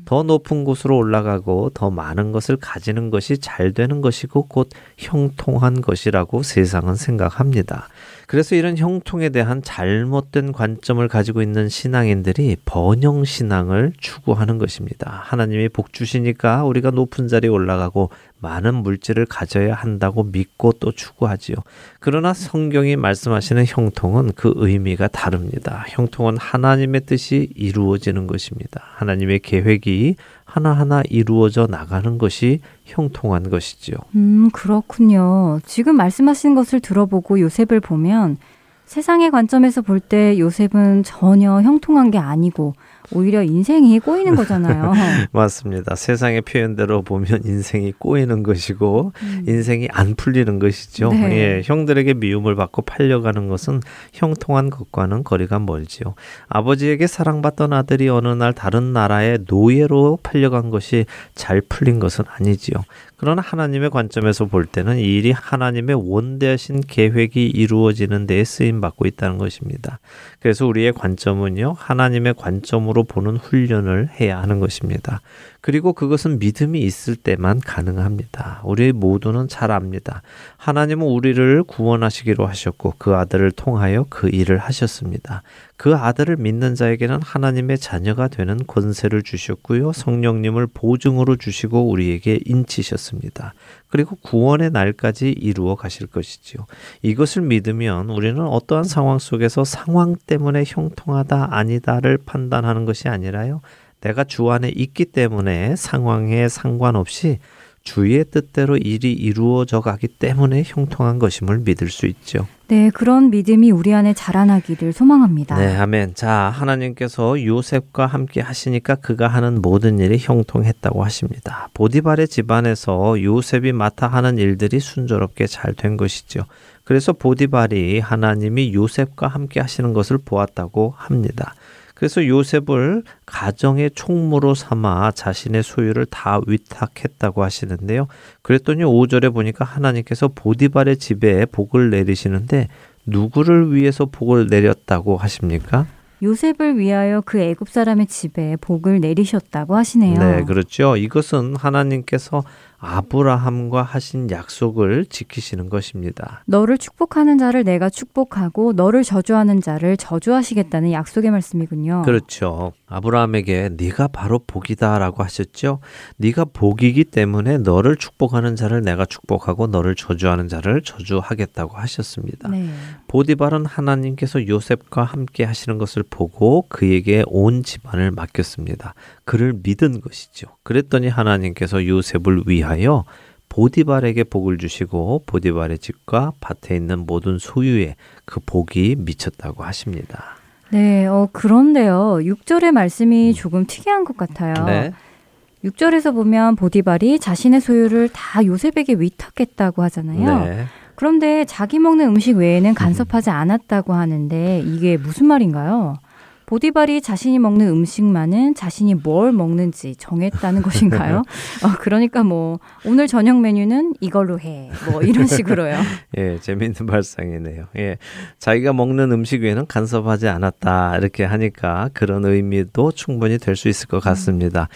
더 높은 곳으로 올라가고 더 많은 것을 가지는 것이 잘 되는 것이고 곧 형통한 것이라고 세상은 생각합니다. 그래서 이런 형통에 대한 잘못된 관점을 가지고 있는 신앙인들이 번영신앙을 추구하는 것입니다. 하나님이 복 주시니까 우리가 높은 자리에 올라가고 많은 물질을 가져야 한다고 믿고 또 추구하지요. 그러나 성경이 말씀하시는 형통은 그 의미가 다릅니다. 형통은 하나님의 뜻이 이루어지는 것입니다. 하나님의 계획이 하나하나 이루어져 나가는 것이 형통한 것이지요. 그렇군요. 지금 말씀하신 것을 들어보고 요셉을 보면 세상의 관점에서 볼 때 요셉은 전혀 형통한 게 아니고 오히려 인생이 꼬이는 거잖아요. 맞습니다. 세상의 표현대로 보면 인생이 꼬이는 것이고 인생이 안 풀리는 것이죠. 네. 예, 형들에게 미움을 받고 팔려가는 것은 형통한 것과는 거리가 멀지요. 아버지에게 사랑받던 아들이 어느 날 다른 나라의 노예로 팔려간 것이 잘 풀린 것은 아니지요. 그러나 하나님의 관점에서 볼 때는 이 일이 하나님의 원대하신 계획이 이루어지는 데에 쓰임받고 있다는 것입니다. 그래서 우리의 관점은요, 하나님의 관점으로 보는 훈련을 해야 하는 것입니다. 그리고 그것은 믿음이 있을 때만 가능합니다. 우리 모두는 잘 압니다. 하나님은 우리를 구원하시기로 하셨고 그 아들을 통하여 그 일을 하셨습니다. 그 아들을 믿는 자에게는 하나님의 자녀가 되는 권세를 주셨고요. 성령님을 보증으로 주시고 우리에게 인치셨습니다. 그리고 구원의 날까지 이루어 가실 것이지요. 이것을 믿으면 우리는 어떠한 상황 속에서 상황 때문에 형통하다 아니다를 판단하는 것이 아니라요, 내가 주 안에 있기 때문에 상황에 상관없이 주의 뜻대로 일이 이루어져 가기 때문에 형통한 것임을 믿을 수 있죠. 네, 그런 믿음이 우리 안에 자라나기를 소망합니다. 네, 아멘. 자, 하나님께서 요셉과 함께 하시니까 그가 하는 모든 일이 형통했다고 하십니다. 보디발의 집안에서 요셉이 맡아 하는 일들이 순조롭게 잘 된 것이죠. 그래서 보디발이 하나님이 요셉과 함께 하시는 것을 보았다고 합니다. 그래서 요셉을 가정의 총무로 삼아 자신의 소유를 다 위탁했다고 하시는데요. 그랬더니 5절에 보니까 하나님께서 보디발의 집에 복을 내리시는데 누구를 위해서 복을 내렸다고 하십니까? 요셉을 위하여 그 애굽 사람의 집에 복을 내리셨다고 하시네요. 네, 그렇죠. 이것은 하나님께서 아브라함과 하신 약속을 지키시는 것입니다. 너를 축복하는 자를 내가 축복하고 너를 저주하는 자를 저주하시겠다는 약속의 말씀이군요. 그렇죠. 아브라함에게 네가 바로 복이다라고 하셨죠. 네가 복이기 때문에 너를 축복하는 자를 내가 축복하고 너를 저주하는 자를 저주하겠다고 하셨습니다. 네. 보디발은 하나님께서 요셉과 함께 하시는 것을 보고 그에게 온 집안을 맡겼습니다. 그를 믿은 것이죠. 그랬더니 하나님께서 요셉을 위하여 보디발에게 복을 주시고 보디발의 집과 밭에 있는 모든 소유에 그 복이 미쳤다고 하십니다. 네, 그런데요. 6절의 말씀이 조금 특이한 것 같아요. 네. 6절에서 보면 보디발이 자신의 소유를 다 요셉에게 위탁했다고 하잖아요. 네. 그런데 자기 먹는 음식 외에는 간섭하지 않았다고 하는데 이게 무슨 말인가요? 보디발이 자신이 먹는 음식만은 자신이 뭘 먹는지 정했다는 것인가요? 그러니까 뭐 오늘 저녁 메뉴는 이걸로 해. 뭐 이런 식으로요. 예, 재미있는 발상이네요. 예, 자기가 먹는 음식 외에는 간섭하지 않았다 이렇게 하니까 그런 의미도 충분히 될 수 있을 것 같습니다.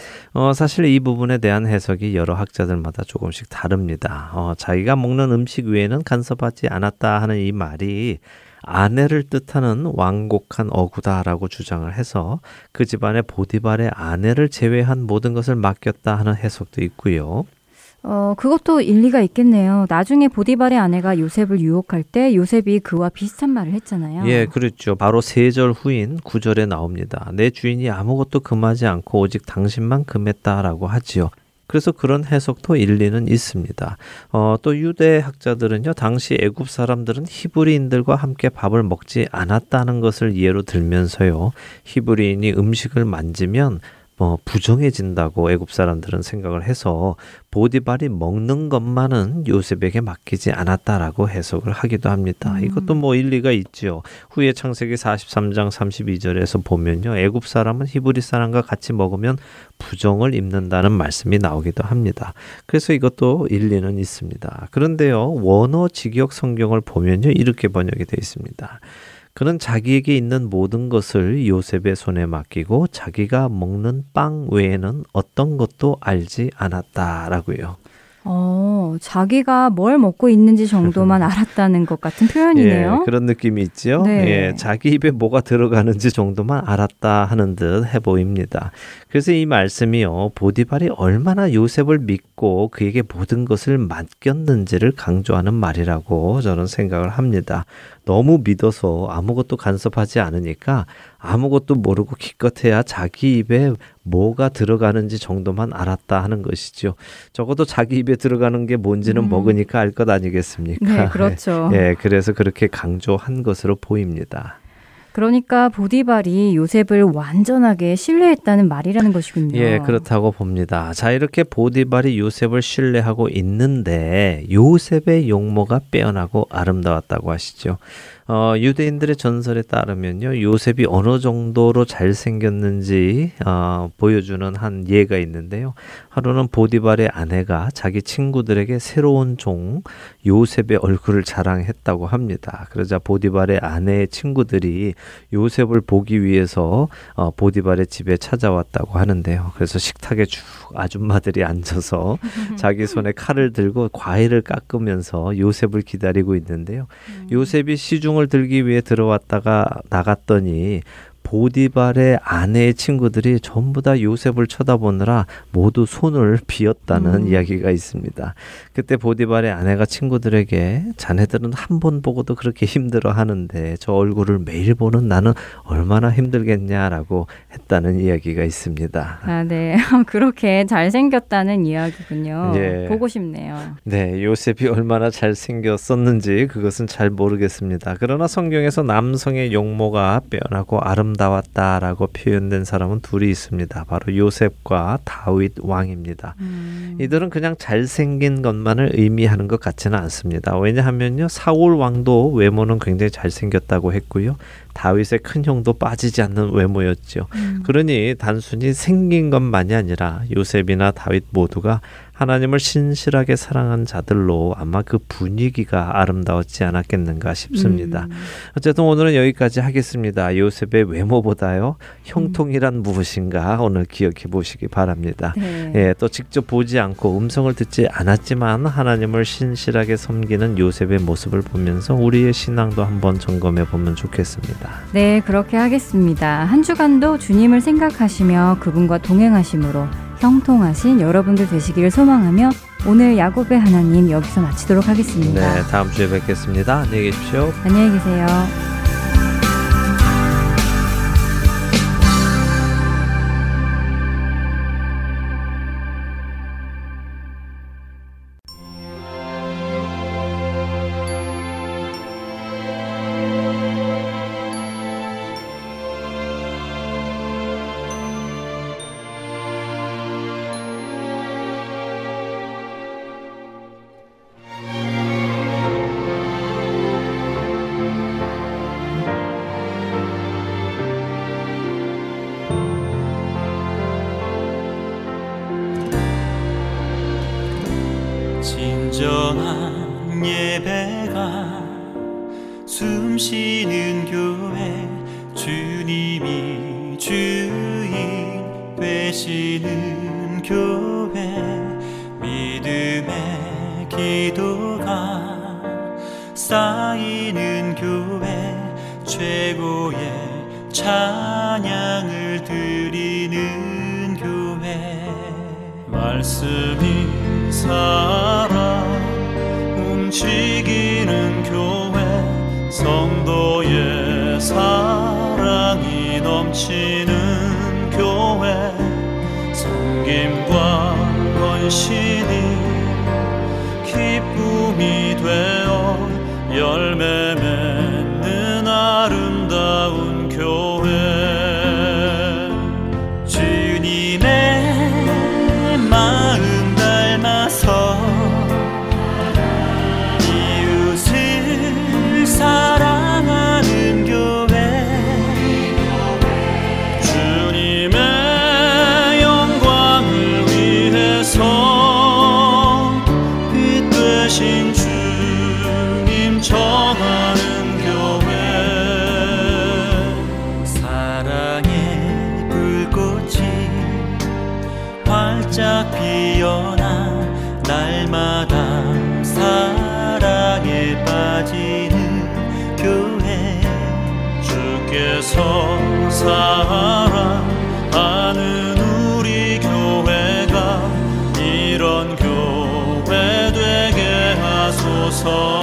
사실 이 부분에 대한 해석이 여러 학자들마다 조금씩 다릅니다. 자기가 먹는 음식 외에는 간섭하지 않았다 하는 이 말이 아내를 뜻하는 완곡한 어구다라고 주장을 해서 그 집안의 보디발의 아내를 제외한 모든 것을 맡겼다 하는 해석도 있고요. 그것도 일리가 있겠네요. 나중에 보디발의 아내가 요셉을 유혹할 때 요셉이 그와 비슷한 말을 했잖아요. 예, 그렇죠. 바로 3절 후인 9절에 나옵니다. 내 주인이 아무것도 금하지 않고 오직 당신만 금했다라고 하지요. 그래서 그런 해석도 일리는 있습니다. 또 유대 학자들은요, 당시 애굽 사람들은 히브리인들과 함께 밥을 먹지 않았다는 것을 예로 들면서요, 히브리인이 음식을 만지면 부정해진다고 애굽 사람들은 생각을 해서 보디발이 먹는 것만은 요셉에게 맡기지 않았다라고 해석을 하기도 합니다. 이것도 일리가 있지요. 후에 창세기 43장 32절에서 보면요, 애굽 사람은 히브리 사람과 같이 먹으면 부정을 입는다는 말씀이 나오기도 합니다. 그래서 이것도 일리는 있습니다. 그런데요, 원어 직역 성경을 보면요, 이렇게 번역이 되어 있습니다. 그는 자기에게 있는 모든 것을 요셉의 손에 맡기고 자기가 먹는 빵 외에는 어떤 것도 알지 않았다라고요. 자기가 뭘 먹고 있는지 정도만 알았다는 것 같은 표현이네요. 예, 그런 느낌이 있지요. 네. 예, 자기 입에 뭐가 들어가는지 정도만 알았다 하는 듯 해보입니다. 그래서 이 말씀이요, 보디발이 얼마나 요셉을 믿고 그에게 모든 것을 맡겼는지를 강조하는 말이라고 저는 생각을 합니다. 너무 믿어서 아무것도 간섭하지 않으니까 아무것도 모르고 기껏해야 자기 입에 뭐가 들어가는지 정도만 알았다 하는 것이죠. 적어도 자기 입에 들어가는 게 뭔지는 먹으니까 알 것 아니겠습니까? 네, 그렇죠. 예, 그래서 그렇게 강조한 것으로 보입니다. 그러니까 보디발이 요셉을 완전하게 신뢰했다는 말이라는 것이군요. 예, 그렇다고 봅니다. 자, 이렇게 보디발이 요셉을 신뢰하고 있는데 요셉의 용모가 빼어나고 아름다웠다고 하시죠. 유대인들의 전설에 따르면요, 요셉이 어느 정도로 잘생겼는지 보여주는 한 예가 있는데요. 하루는 보디발의 아내가 자기 친구들에게 새로운 종 요셉의 얼굴을 자랑했다고 합니다. 그러자 보디발의 아내의 친구들이 요셉을 보기 위해서 보디발의 집에 찾아왔다고 하는데요. 그래서 식탁에 쭉 아줌마들이 앉아서 자기 손에 칼을 들고 과일을 깎으면서 요셉을 기다리고 있는데요. 요셉이 시중 을 들기 위해 들어왔다가 나갔더니 보디발의 아내의 친구들이 전부 다 요셉을 쳐다보느라 모두 손을 비었다는 이야기가 있습니다. 그때 보디발의 아내가 친구들에게 자네들은 한 번 보고도 그렇게 힘들어하는데 저 얼굴을 매일 보는 나는 얼마나 힘들겠냐라고 했다는 이야기가 있습니다. 아, 네. 그렇게 잘생겼다는 이야기군요. 예. 보고 싶네요. 네. 요셉이 얼마나 잘생겼었는지 그것은 잘 모르겠습니다. 그러나 성경에서 남성의 용모가 빼어나고 아름다운 다왔다라고 표현된 사람은 둘이 있습니다. 바로 요셉과 다윗 왕입니다. 이들은 그냥 잘생긴 것만을 의미하는 것 같지는 않습니다. 왜냐하면요, 사울 왕도 외모는 굉장히 잘생겼다고 했고요, 다윗의 큰 형도 빠지지 않는 외모였죠. 그러니 단순히 생긴 것만이 아니라 요셉이나 다윗 모두가 하나님을 신실하게 사랑한 자들로 아마 그 분위기가 아름다웠지 않았겠는가 싶습니다. 어쨌든 오늘은 여기까지 하겠습니다. 요셉의 외모보다요, 형통이란 무엇인가 오늘 기억해 보시기 바랍니다. 네. 예, 또 직접 보지 않고 음성을 듣지 않았지만 하나님을 신실하게 섬기는 요셉의 모습을 보면서 우리의 신앙도 한번 점검해 보면 좋겠습니다. 네, 그렇게 하겠습니다. 한 주간도 주님을 생각하시며 그분과 동행하심으로 형통하신 여러분들 되시기를 소망하며 오늘 야곱의 하나님 여기서 마치도록 하겠습니다. 네, 다음 주에 뵙겠습니다. 안녕히 계십시오. 안녕히 계세요. 넘치는 교회 섬김과 지니 기쁨이 되어 열매 맺는 아름다운 교회. 주님의 마음 닮아서 이웃을 사랑하는 교회. 주님의 영광을 위해서 빛 되신 주님 청하는 교회. 사랑의 불꽃이 활짝 피어나 날마다 사랑에 빠지는 교회. 주께서 사랑하는 우리 교회가 이런 교회 되게 하소서.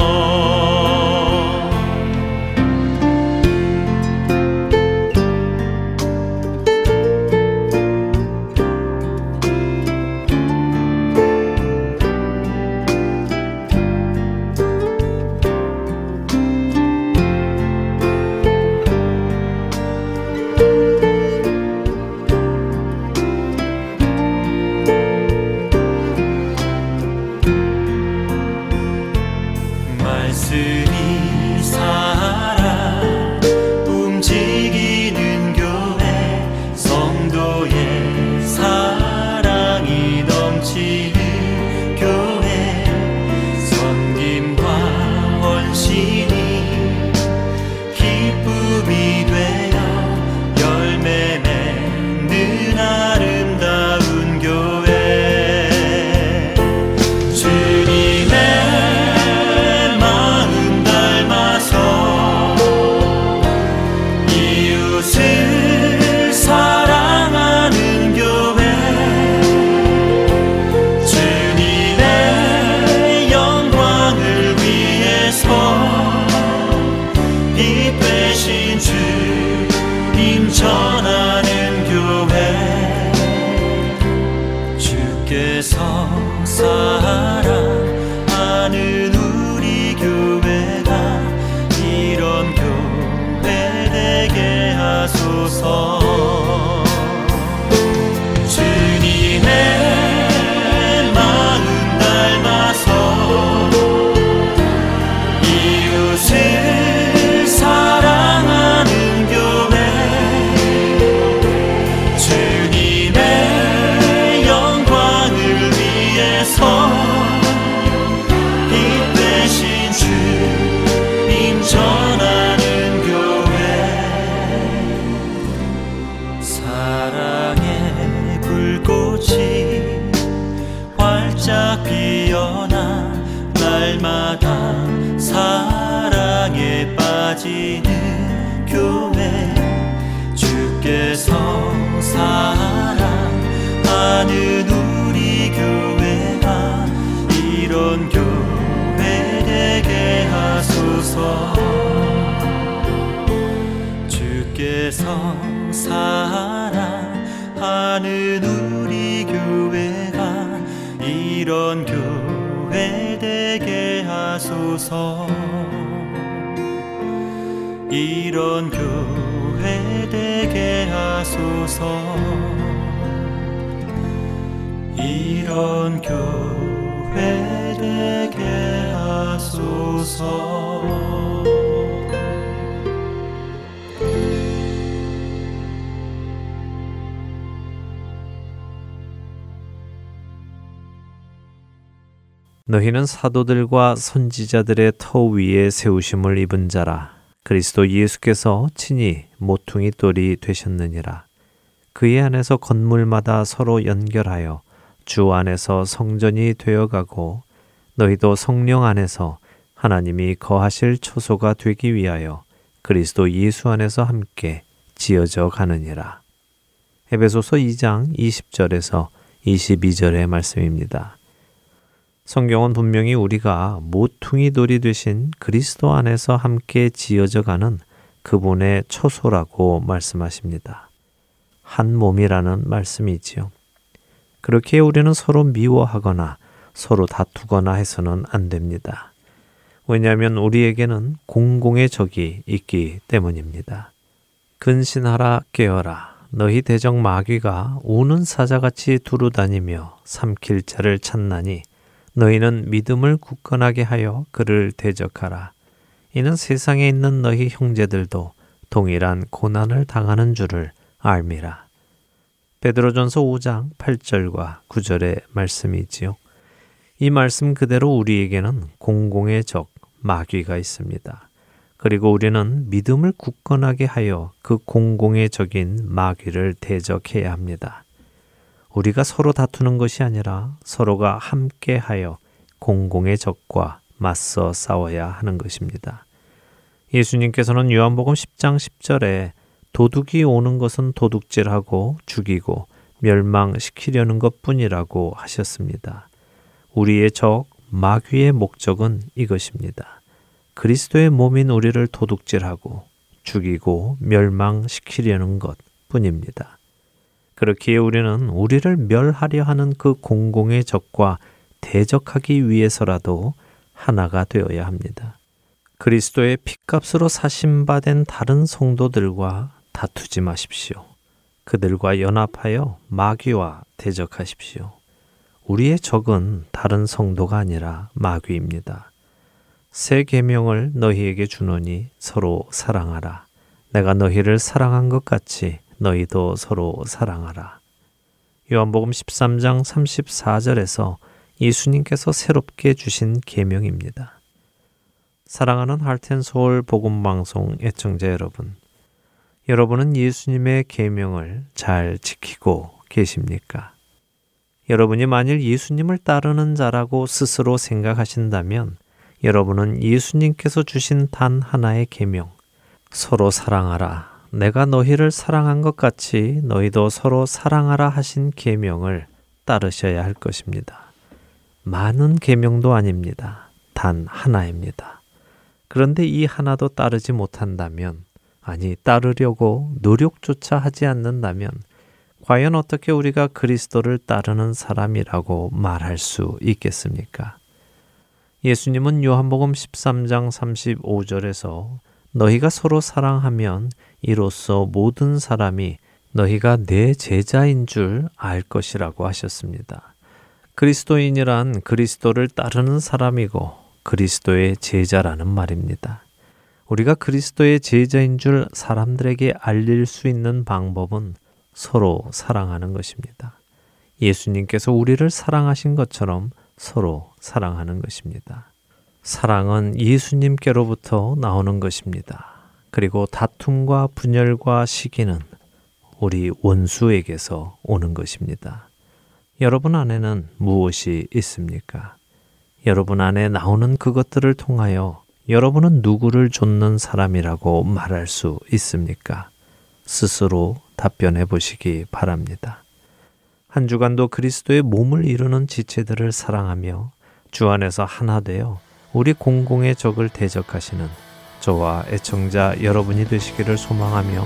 사랑하는 우리 교회가 이런 교회 되게 하소서. 이런 교회 되게 하소서. 이런 교회 되게 하소서. 너희는 사도들과 선지자들의 터 위에 세우심을 입은 자라. 그리스도 예수께서 친히 모퉁이 돌이 되셨느니라. 그의 안에서 건물마다 서로 연결하여 주 안에서 성전이 되어가고 너희도 성령 안에서 하나님이 거하실 초소가 되기 위하여 그리스도 예수 안에서 함께 지어져 가느니라. 에베소서 2장 20절에서 22절의 말씀입니다. 성경은 분명히 우리가 모퉁이 돌이 되신 그리스도 안에서 함께 지어져가는 그분의 초소라고 말씀하십니다. 한 몸이라는 말씀이지요. 그렇게 우리는 서로 미워하거나 서로 다투거나 해서는 안 됩니다. 왜냐하면 우리에게는 공공의 적이 있기 때문입니다. 근신하라 깨어라. 너희 대적 마귀가 우는 사자같이 두루다니며 삼킬 자를 찾나니 너희는 믿음을 굳건하게 하여 그를 대적하라. 이는 세상에 있는 너희 형제들도 동일한 고난을 당하는 줄을 알미라. 베드로전서 5장 8절과 9절의 말씀이지요. 이 말씀 그대로 우리에게는 공공의 적 마귀가 있습니다. 그리고 우리는 믿음을 굳건하게 하여 그 공공의 적인 마귀를 대적해야 합니다. 우리가 서로 다투는 것이 아니라 서로가 함께하여 공공의 적과 맞서 싸워야 하는 것입니다. 예수님께서는 요한복음 10장 10절에 도둑이 오는 것은 도둑질하고 죽이고 멸망시키려는 것뿐이라고 하셨습니다. 우리의 적 마귀의 목적은 이것입니다. 그리스도의 몸인 우리를 도둑질하고 죽이고 멸망시키려는 것뿐입니다. 그렇기에 우리는 우리를 멸하려 하는 그 공공의 적과 대적하기 위해서라도 하나가 되어야 합니다. 그리스도의 핏값으로 사심받은 다른 성도들과 다투지 마십시오. 그들과 연합하여 마귀와 대적하십시오. 우리의 적은 다른 성도가 아니라 마귀입니다. 새 계명을 너희에게 주노니 서로 사랑하라. 내가 너희를 사랑한 것 같이 너희도 서로 사랑하라. 요한복음 13장 34절에서 예수님께서 새롭게 주신 계명입니다. 사랑하는 하트앤소울 복음방송 애청자 여러분, 여러분은 예수님의 계명을 잘 지키고 계십니까? 여러분이 만일 예수님을 따르는 자라고 스스로 생각하신다면 여러분은 예수님께서 주신 단 하나의 계명, 서로 사랑하라, 내가 너희를 사랑한 것 같이 너희도 서로 사랑하라 하신 계명을 따르셔야 할 것입니다. 많은 계명도 아닙니다. 단 하나입니다. 그런데 이 하나도 따르지 못한다면, 아니 따르려고 노력조차 하지 않는다면 과연 어떻게 우리가 그리스도를 따르는 사람이라고 말할 수 있겠습니까? 예수님은 요한복음 13장 35절에서 너희가 서로 사랑하면 이로써 모든 사람이 너희가 내 제자인 줄 알 것이라고 하셨습니다. 그리스도인이란 그리스도를 따르는 사람이고 그리스도의 제자라는 말입니다. 우리가 그리스도의 제자인 줄 사람들에게 알릴 수 있는 방법은 서로 사랑하는 것입니다. 예수님께서 우리를 사랑하신 것처럼 서로 사랑하는 것입니다. 사랑은 예수님께로부터 나오는 것입니다. 그리고 다툼과 분열과 시기는 우리 원수에게서 오는 것입니다. 여러분 안에는 무엇이 있습니까? 여러분 안에 나오는 그것들을 통하여 여러분은 누구를 좇는 사람이라고 말할 수 있습니까? 스스로 답변해 보시기 바랍니다. 한 주간도 그리스도의 몸을 이루는 지체들을 사랑하며 주 안에서 하나 되어 우리 공공의 적을 대적하시는 저와 애청자 여러분이 되시기를 소망하며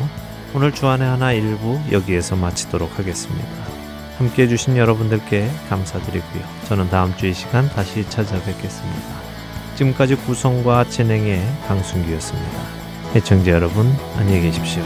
오늘 주안의 하나 일부 여기에서 마치도록 하겠습니다. 함께해 주신 여러분들께 감사드리고요. 저는 다음 주 이 시간 다시 찾아뵙겠습니다. 지금까지 구성과 진행의 강순기였습니다. 애청자 여러분 안녕히 계십시오.